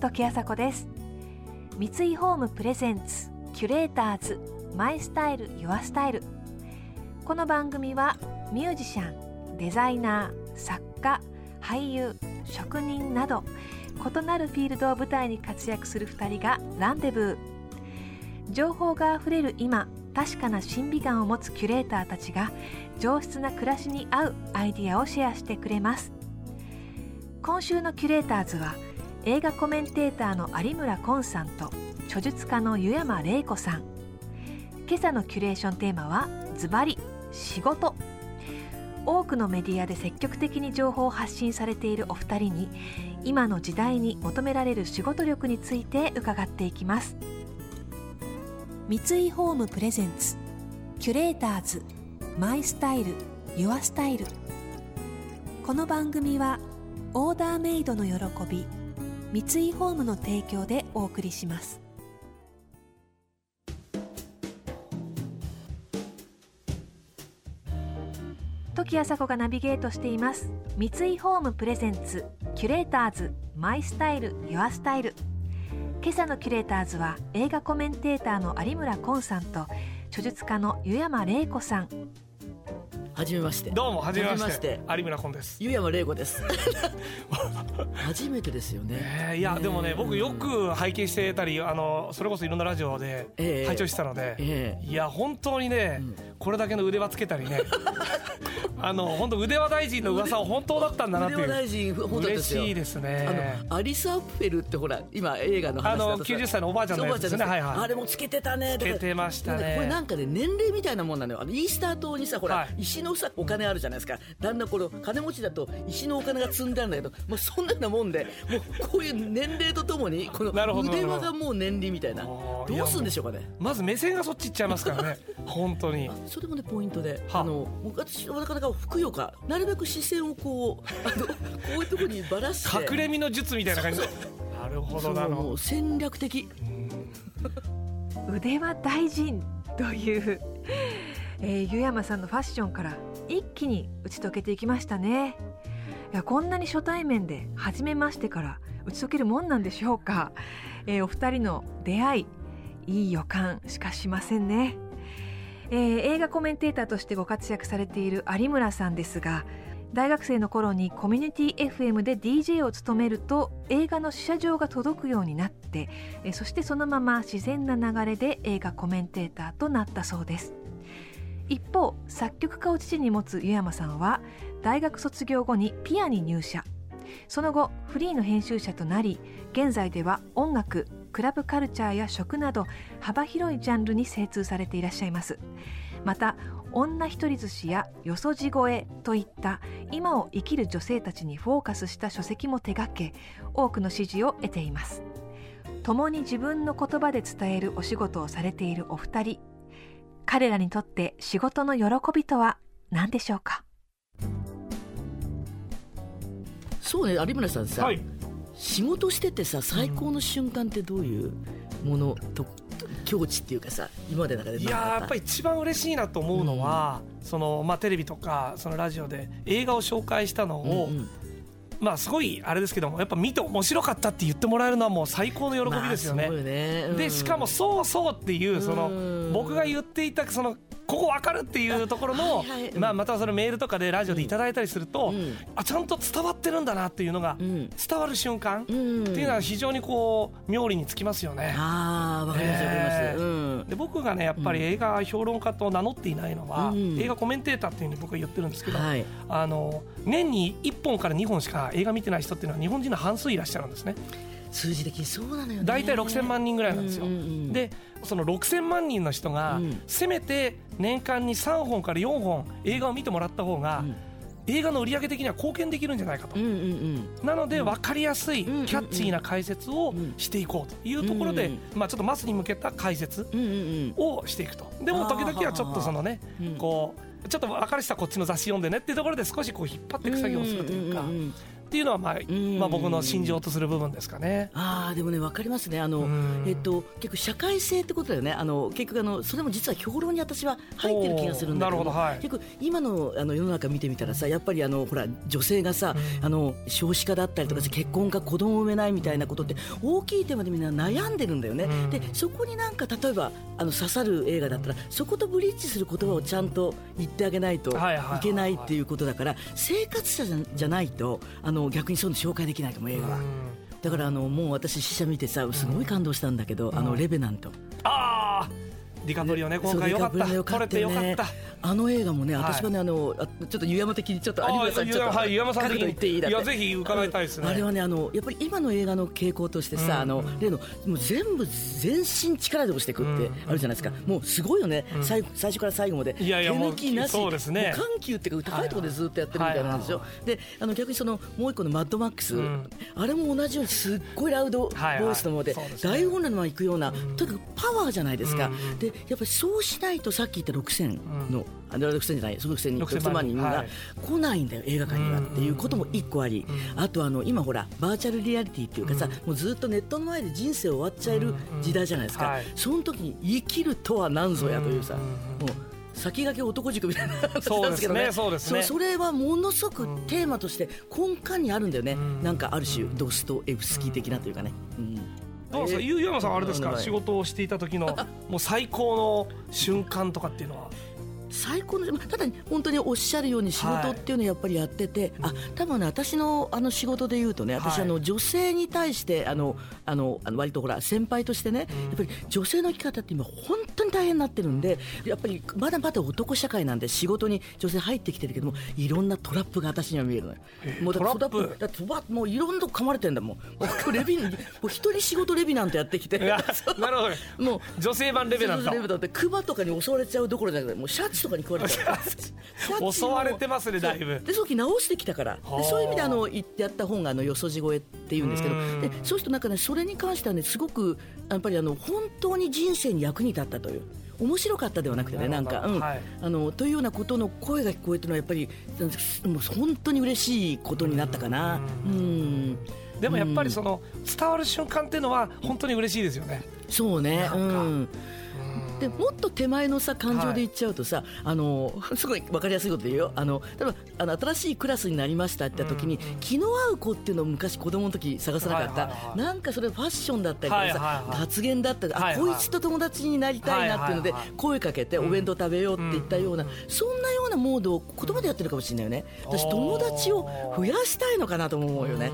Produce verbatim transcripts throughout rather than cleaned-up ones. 時あさこです。三井ホームプレゼンツキュレーターズマイスタイルユアスタイル。この番組はミュージシャン、デザイナー、作家、俳優、職人など異なるフィールドを舞台に活躍するふたりがランデブー。情報があふれる今、確かな審美眼を持つキュレーターたちが上質な暮らしに合うアイディアをシェアしてくれます。今週のキュレーターズは映画コメンテーターの有村昆さんと著述家の湯山玲子さん。今朝のキュレーションテーマはズバリ仕事。多くのメディアで積極的に情報を発信されているお二人に、今の時代に求められる仕事力について伺っていきます。三井ホームプレゼンツキュレーターズマイスタイルユアスタイル。この番組はオーダーメイドの喜び、三井ホームの提供でお送りします。時あさこがナビゲートしています。三井ホームプレゼンツキュレーターズマイスタイルユアスタイル。今朝のキュレーターズは映画コメンテーターの有村昆さんと著述家の湯山玲子さん。はじめまして。どうもはじめまし て, まして有村昆です。湯山玲子です。初めてですよ ね, ね。いや、ね、でもね、僕よく拝見してたり、あのそれこそいろんなラジオで拝聴してたので、えー、いや本当にね、うん、これだけの腕輪つけたりねあの本当腕輪大臣の噂は本当だったんだなっていう。腕輪大臣本当ですよ。嬉しいですね。あのアリス・アッフェルってほら今映画の話だとあのきゅうじゅっさいのおばあちゃんのやつですね。はいはい、あれもつけてたね。つけてましたね。これなんかね、年齢みたいなもんなのよ。あのイースター島にさ、ほら、はい、石のさお金あるじゃないですか。だんだんこの金持ちだと石のお金が積んであるんだけど、まあ、そんなようなもんで、もうこういう年齢とともにこの腕輪がもう年利みたいな。どうするんでしょうかね。まず目線がそっち行っちゃいますからね本当にそれもねポイントで、あの私はなかなかふくよか、なるべく視線をこうあのこういうところにばらして隠れ身の術みたいな感じ。そうそう、なるほどな。もう戦略的腕は大臣という、えー、湯山さんのファッションから一気に打ち解けていきましたね。いや、こんなに初対面で初めましてから打ち解けるもんなんでしょうか。えー、お二人の出会い、いい予感しかしませんね。えー、映画コメンテーターとしてご活躍されている有村さんですが、大学生の頃にコミュニティ エフエム で ディージェー を務めると映画の試写場が届くようになって、えー、そしてそのまま自然な流れで映画コメンテーターとなったそうです。一方、作曲家を父に持つ湯山さんは大学卒業後にピアに入社、その後フリーの編集者となり、現在では音楽、クラブカルチャーや食など幅広いジャンルに精通されていらっしゃいます。また、女一人寿司やよそじ声といった今を生きる女性たちにフォーカスした書籍も手掛け、多くの支持を得ています。共に自分の言葉で伝えるお仕事をされているお二人、彼らにとって仕事の喜びとは何でしょうか。そうね、有村さんさ、はい、仕事しててさ、最高の瞬間ってどういうものと、うん、境地っていうかさ、今までの中で何だった？いや、やっぱり一番嬉しいなと思うのは、うん、そのまあ、テレビとかそのラジオで映画を紹介したのを、うんうん、まあ、すごいあれですけども、やっぱ見て面白かったって言ってもらえるのはもう最高の喜びですよね。まあ、そうよね。うん、でしかもそうそうっていう、その僕が言っていたそのここ分かるっていうところの、はいはい、まあ、またそのメールとかでラジオでいただいたりすると、うん、あ、ちゃんと伝わってるんだなっていうのが伝わる瞬間っていうのは非常にこう妙利につきますよね。あ、分かります、分かります、うん、で僕がね、やっぱり映画評論家と名乗っていないのは、うん、映画コメンテーターっていうふうに僕は言ってるんですけど、はい、あの年にいっぽんからにほんしか映画見てない人っていうのは日本人の半数いらっしゃるんですね。数字的にそうなのよね。だいたいろくせんまんにんぐらいなんですよ。うんうんうん、でそのろくせんまんにんの人が、うん、せめて年間にさんぼんからよんほん映画を見てもらった方が、うん、映画の売り上げ的には貢献できるんじゃないかと、うんうんうん、なので分かりやすい、うん、キャッチーな解説をしていこうというところで、うんうんうん、まあ、ちょっとマスに向けた解説をしていくと。でも時々はちょっとそのね、うん、こうちょっと分かる人はこっちの雑誌読んでねっていうところで少しこう引っ張っていく作業をするというか、うんうんうん、っていうのは、まあまあ、僕の信条とする部分ですかね。あでもね分かりますね。あの、えっと、結構社会性ってことだよね。あの結局あのそれも実は評論に私は入ってる気がするんだけ ど, なるほど、はい、結構今 の, あの世の中見てみたらさ、やっぱりあのほら女性がさ、うん、あの少子化だったりとか、うん、結婚か子供を産めないみたいなことって大きいテーマでみんな悩んでるんだよね、うん、でそこになんか例えばあの刺さる映画だったらそことブリッジする言葉をちゃんと言ってあげないといけないっていうことだから、生活者じゃないとあの逆にそういうの紹介できないと思う映画は。だからあのもう私試写見てさすごい感動したんだけど、うん、あのレベナント、あーディカプリオね、今回良かった、撮れて良かった。あの映画もね、私はね、はい、あのちょっと湯山的にちょっと有村さんちょっと湯山さん的に言っていいだって。いやぜひ伺いたいですね。あれはね、あのやっぱり今の映画の傾向としてさ、うん、あの例のもう全部全身力で押していくってあるじゃないですか。うん、もうすごいよね、うん最。最初から最後まで手抜きなし、そうですね、もう緩急っていうか高いところでずっとやってるみたいなんですよ。はいはい、で、あの逆にそのもう一個のマッドマックス、うん、あれも同じようにすっごいラウドボイスのもので、はいはいでね、大音量のまま行くような、うん、とにかくパワーじゃないですか。うん、でやっぱりそうしないとさっき言ったろくせんの、うん、あのろくせんじゃないろくせんまんにんが来ないんだよ、はい、映画館にはっていうことも一個あり、うん、あとあの今ほらバーチャルリアリティっていうかさ、うん、もうずっとネットの前で人生終わっちゃえる時代じゃないですか、うんはい、その時に生きるとは何ぞやというさ、うん、もう先駆け男塾みたいな話なんですけどね。そうですね、そうですね。そ、それはものすごくテーマとして根幹にあるんだよね、うん、なんかある種ドストエフスキー的なというかね、うんどうですか、えー、ゆうやまさんあれですか、仕事をしていた時のもう最高の瞬間とかっていうのは。最高の、ただ本当におっしゃるように仕事っていうのをやっぱりやってて、はい、あ多分、ね、私 の, あの仕事でいうとね、私、はい、あの女性に対してあのあのあの割とほら先輩としてね、うん、やっぱり女性の生き方って今本当に大変になってるんで、やっぱりまだまだ男社会なんで仕事に女性入ってきてるけども、いろんなトラップが私には見えるのよ。もうだトラップだってもういろんなとこ噛まれてんだもん。レビもう一人仕事レビなんてやってきてなるほど、もう女性版レベルなんだ。クマとかに襲われちゃうどころじゃなくて、もうシャツとかに食われ襲われてますね、だいぶ。でその時直してきたから、でそういう意味であのやった本があのよそじ越えっていうんですけど、でそうするとなんかね、それに関してはねすごくやっぱりあの本当に人生に役に立ったという、面白かったではなくてね、なんか、うんはい、あのというようなことの声が聞こえたのはやっぱりもう本当に嬉しいことになったかな。うん、でもやっぱりその伝わる瞬間っていうのは本当に嬉しいですよね。そうね、うんでもっと手前のさ感情で言っちゃうとさ、はい、あのすごい分かりやすいこと言うよ。あの例えばあの新しいクラスになりましたって言った時に、うん、気の合う子っていうのを昔子供の時探さなかった、はいはいはい、なんかそれファッションだったりとかさ、はいはいはい、発言だったり、はいはい、あこいつと友達になりたいなっていうので、はいはいはい、声かけてお弁当食べようって言ったような、うん、そんなようなモードを言葉でやってるかもしれないよね。私友達を増やしたいのかなと思うよね。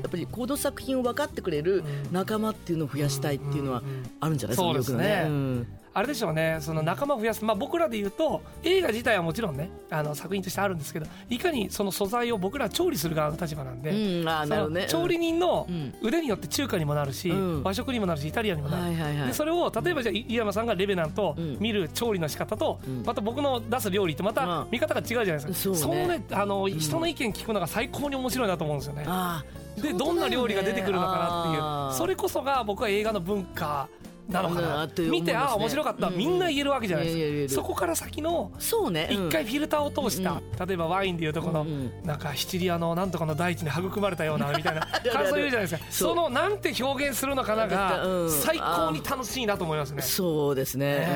やっぱりこの作品を分かってくれる仲間っていうのを増やしたいっていうのはあるんじゃないですか。そうですね、うんあれでしょうね、その仲間を増やす、まあ、僕らでいうと映画自体はもちろんねあの作品としてあるんですけど、いかにその素材を僕ら調理する側の立場なんで、うんあなるね、調理人の腕によって中華にもなるし、うん、和食にもなるしイタリアンにもなる、はいはいはい、でそれを例えばじゃあ井山さんがレベナントを見る調理の仕方と、うん、また僕の出す料理とまた見方が違うじゃないですか、うん、そうね、そのねあの人の意見聞くのが最高に面白いなと思うんですよね、うん、あでどんな料理が出てくるのかなっていう、それこそが僕は映画の文化なのかな、うん、見てああ面白かった、うん、みんな言えるわけじゃないですか、うん、いやいやいやそこから先のそうね、うん、一回フィルターを通した、うん、例えばワインでいうとこの、うん、なんかシチリアのなんとかの大地に育まれたようなみたいな感想言うじゃないですかそ, そのなんて表現するのかなが、うん、最高に楽しいなと思いますね。そうですね、う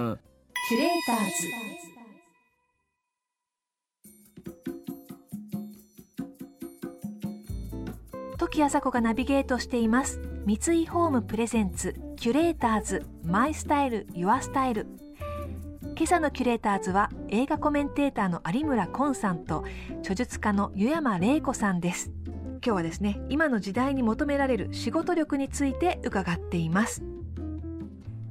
ん、キュレーターズ時あさこがナビゲートしています。三井ホームプレゼンツキュレーターズマイスタイルユアスタイル。今朝のキュレーターズは映画コメンテーターの有村昆さんと著述家の湯山玲子さんです。今日はですね、今の時代に求められる仕事力について伺っています。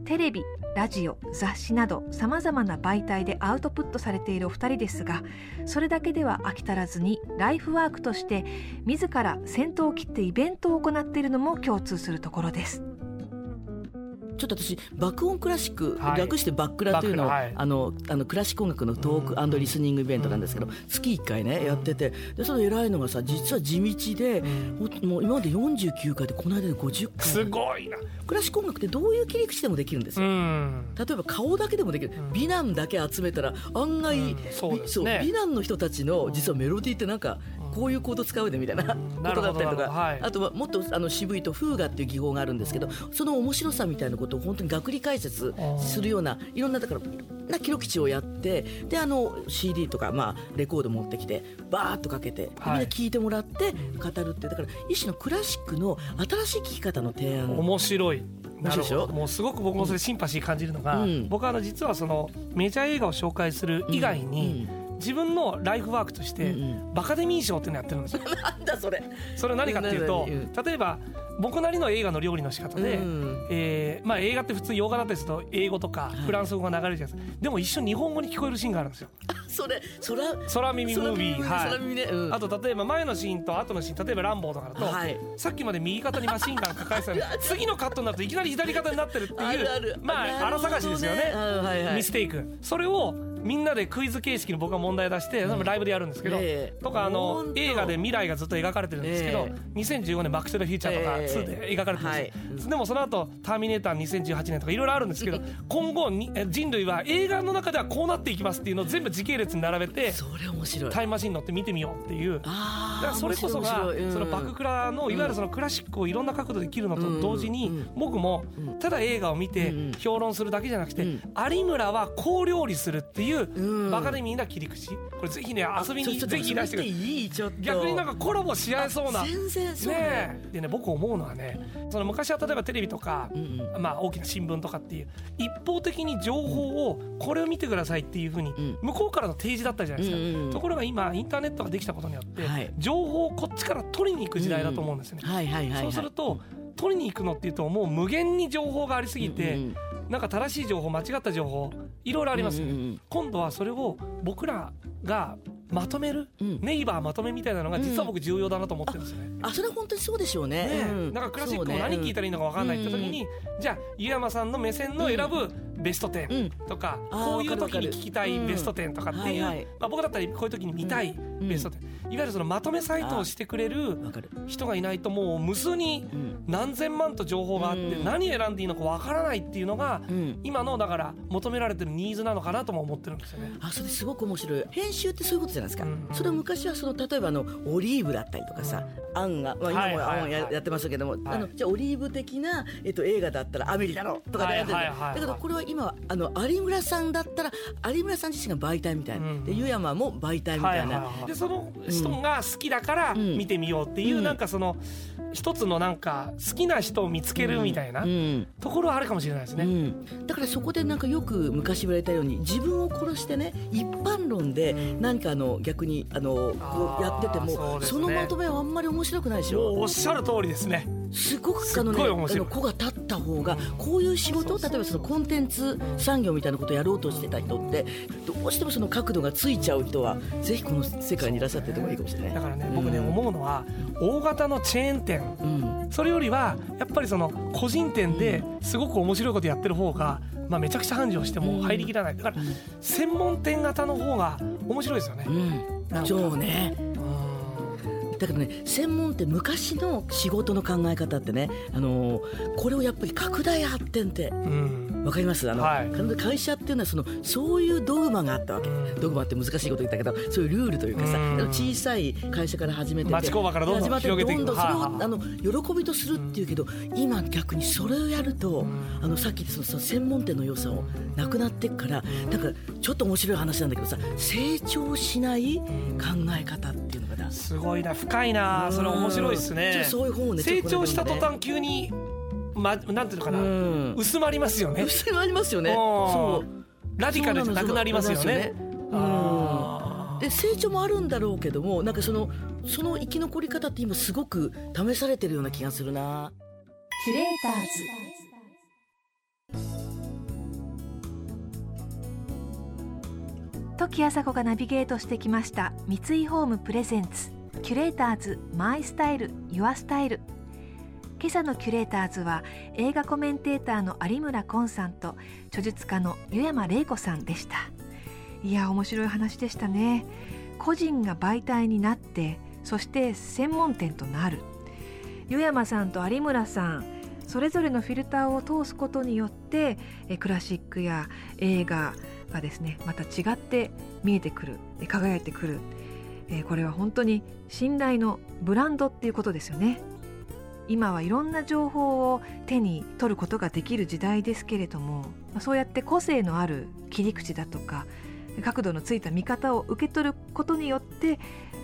テレビ、ラジオ、雑誌などさまざまな媒体でアウトプットされているお二人ですが、それだけでは飽き足らずにライフワークとして自ら先頭を切ってイベントを行っているのも共通するところです。ちょっと私爆音クラシック、はい、略してバックラというのを、はい、あのあのクラシック音楽のトーク&リスニングイベントなんですけど、うん、月いっかいねやってて、でその偉いのがさ実は地道で、うん、もう今までよんじゅうきゅうかいでこの間でごじゅっかいすごいな。クラシック音楽ってどういう切り口でもできるんですよ、うん、例えば顔だけでもできる、うん、美男だけ集めたら案外、うん そうですね、そう美男の人たちの実はメロディーってなんか、うんこういうコード使うでみたいなことだったりとか、はい、あとはもっとあの渋いとフーガっていう技法があるんですけど、その面白さみたいなことを本当に学理解説するようないろんなだからな記録値をやって、であの シーディー とか、まあ、レコード持ってきてバーッとかけてみんな聴いてもらって語るって、だから一種のクラシックの新しい聴き方の提案、面白いでしょ。もうすごく僕もそれシンパシー感じるのが、うん、僕はあの実はそのメジャー映画を紹介する以外に、うんうん、自分のライフワークとしてバカデミー賞っていうのやってるんですよ。なんだそれ。それは何かっていうと、例えば僕なりの映画の料理の仕方で、えまあ映画って普通洋画だったりすると英語とかフランス語が流れるじゃないですか。でも一瞬日本語に聞こえるシーンがあるんですよ。それ空耳ムービー、はい、あと例えば前のシーンと後のシーン、例えばランボーとかだと、はい、さっきまで右肩にマシンガン抱えてたのに次のカットになるといきなり左肩になってるっていうあるある、まあ荒探しですよね、はいはい、ミステイク。それをみんなでクイズ形式の僕が問題出してライブでやるんですけど、えー、とかあの映画で未来がずっと描かれてるんですけど、えー、にせんじゅうごねんバックトゥザフューチャーとかツーで描かれてるんです、えーはい、でもその後ターミネーターにせんじゅうはちねんとかいろいろあるんですけど今後に人類は映画の中ではこうなっていきますっていうのを全部時系列に並べて、それ面白い、タイムマシン乗って見てみようっていう、あだからそれこそが、うん、そのバククラのいわゆるそのクラシックをいろんな角度で切るのと同時に、うんうんうん、僕もただ映画を見て評論するだけじゃなくて、うん、有村はこう料理するっていうバカでみんな切り口、これぜひね遊びにぜひいらしてください。逆になんかコラボし合えそうな、全然そうね。ねでね僕思うのはね、その昔は例えばテレビとか、うんうん、まあ大きな新聞とかっていう一方的に情報をこれを見てくださいっていう風に向こうからの提示だったじゃないですか、うんうんうん、ところが今インターネットができたことによって、はい、情報をこっちから取りに行く時代だと思うんですね。そうすると取りに行くのっていうともう無限に情報がありすぎて、うんうん、なんか正しい情報間違った情報いろいろありますよね、うんうんうん、今度はそれを僕らがまとめる、うん、ネイバーまとめみたいなのが実は僕重要だなと思ってるんですよね、うん、あ, あそれは本当にそうでしょう ね, ね、うん、なんかクラシックも何聞いたらいいのか分かんないって時に、ねうん、じゃあ湯山さんの目線の選ぶベストじゅうとか、うん、こういう時に聞きたいベストじゅうとかっていう、うんはいはいまあ、僕だったらこういう時に見たいベストじゅう、うん、いわゆるそのまとめサイトをしてくれる人がいないともう無数に何千万と情報があって何選んでいいのか分からないっていうのが今のだから求められてるニーズなのかなとも思ってるんですよね。あ、それすごく面白い。編集ってそういうことじゃないですか、うん、それは昔はその例えばあのオリーブだったりとかさ、うん、あんが、まあ、今もあんやってましたけども、はいはいはい、あのじゃあオリーブ的な、えっと、映画だったらアメリだろとかでやってる、はいはいはいはい、だけどこれは今はあの有村さんだったら有村さん自身が媒体みたいな、うん、で湯山も媒体みたいな、はいはいはい、でその人が好きだから見てみようっていう、うん、なんかその一つのなんか好きな人を見つけるみたいなところはあるかもしれないですね、うんうん、だからそこでなんかよく昔言われたように自分を殺してね一般論で何かあの逆にあのこうやってても そ,、ね、そのまとめはあんまり面白くないでしょ。おっしゃる通りですね。すごくあの、ね、あの子が立った方がこういう仕事を例えばそのコンテンツ産業みたいなことをやろうとしてた人ってどうしてもその角度がついちゃう人はぜひこの世界にいらっしゃっててもいいかもしれない、ね、だからね、うん、僕ね思うのは大型のチェーン店、うん、それよりはやっぱりその個人店ですごく面白いことやってる方が、まあ、めちゃくちゃ繁盛しても入りきらない、だから専門店型の方が面白いですよね、うん、そうね。だけどね、専門って昔の仕事の考え方ってね、あのー、これをやっぱり拡大発展って、うん、わかりますあの、はい、会社っていうのは その、そういうドグマがあったわけ、うん、ドグマって難しいこと言ったけどそういうルールというかさ、うん、小さい会社から始めてて町工場からどんどん広げていく、どんどんそれを、はい、あの喜びとするっていうけど、うん、今逆にそれをやると、うん、あのさっき言ったその、その専門店の良さをなくなっていくから、うん、なんかちょっと面白い話なんだけどさ、成長しない考え方っていうのがだすごいな、深いな、それ面白いですね。そういう本をね、成長した途端急に、ま、なんていうのかな、うん、薄まりますよね。薄まりますよね。そうラディカルじゃなくなりますよね。あで成長もあるんだろうけども、なんかそのその生き残り方って今すごく試されてるような気がするな。キュレーターズ。時あさこがナビゲートしてきました三井ホームプレゼンツキュレーターズマイスタイルユアスタイル。今朝のキュレーターズは映画コメンテーターの有村昆さんと著述家の湯山玲子さんでした。いや面白い話でしたね。個人が媒体になって、そして専門店となる。湯山さんと有村さんそれぞれのフィルターを通すことによってクラシックや映画がですねまた違って見えてくる、輝いてくる、えー、これは本当に信頼のブランドっていうことですよね。今はいろんな情報を手に取ることができる時代ですけれども、そうやって個性のある切り口だとか角度のついた見方を受け取ることによって、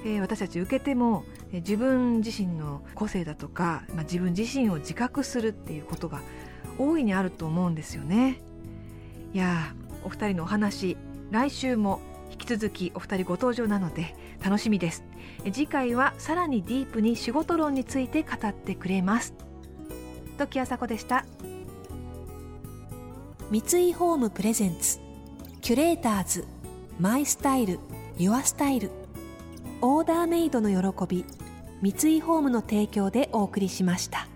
えー、私たち受けても自分自身の個性だとか、まあ、自分自身を自覚するっていうことが大いにあると思うんですよね。いやー、お二人のお話、来週も引き続きお二人ご登場なので楽しみです。次回はさらにディープに仕事論について語ってくれます。土岐麻子でした。三井ホームプレゼンツキュレーターズマイスタイルユアスタイル、オーダーメイドの喜び、三井ホームの提供でお送りしました。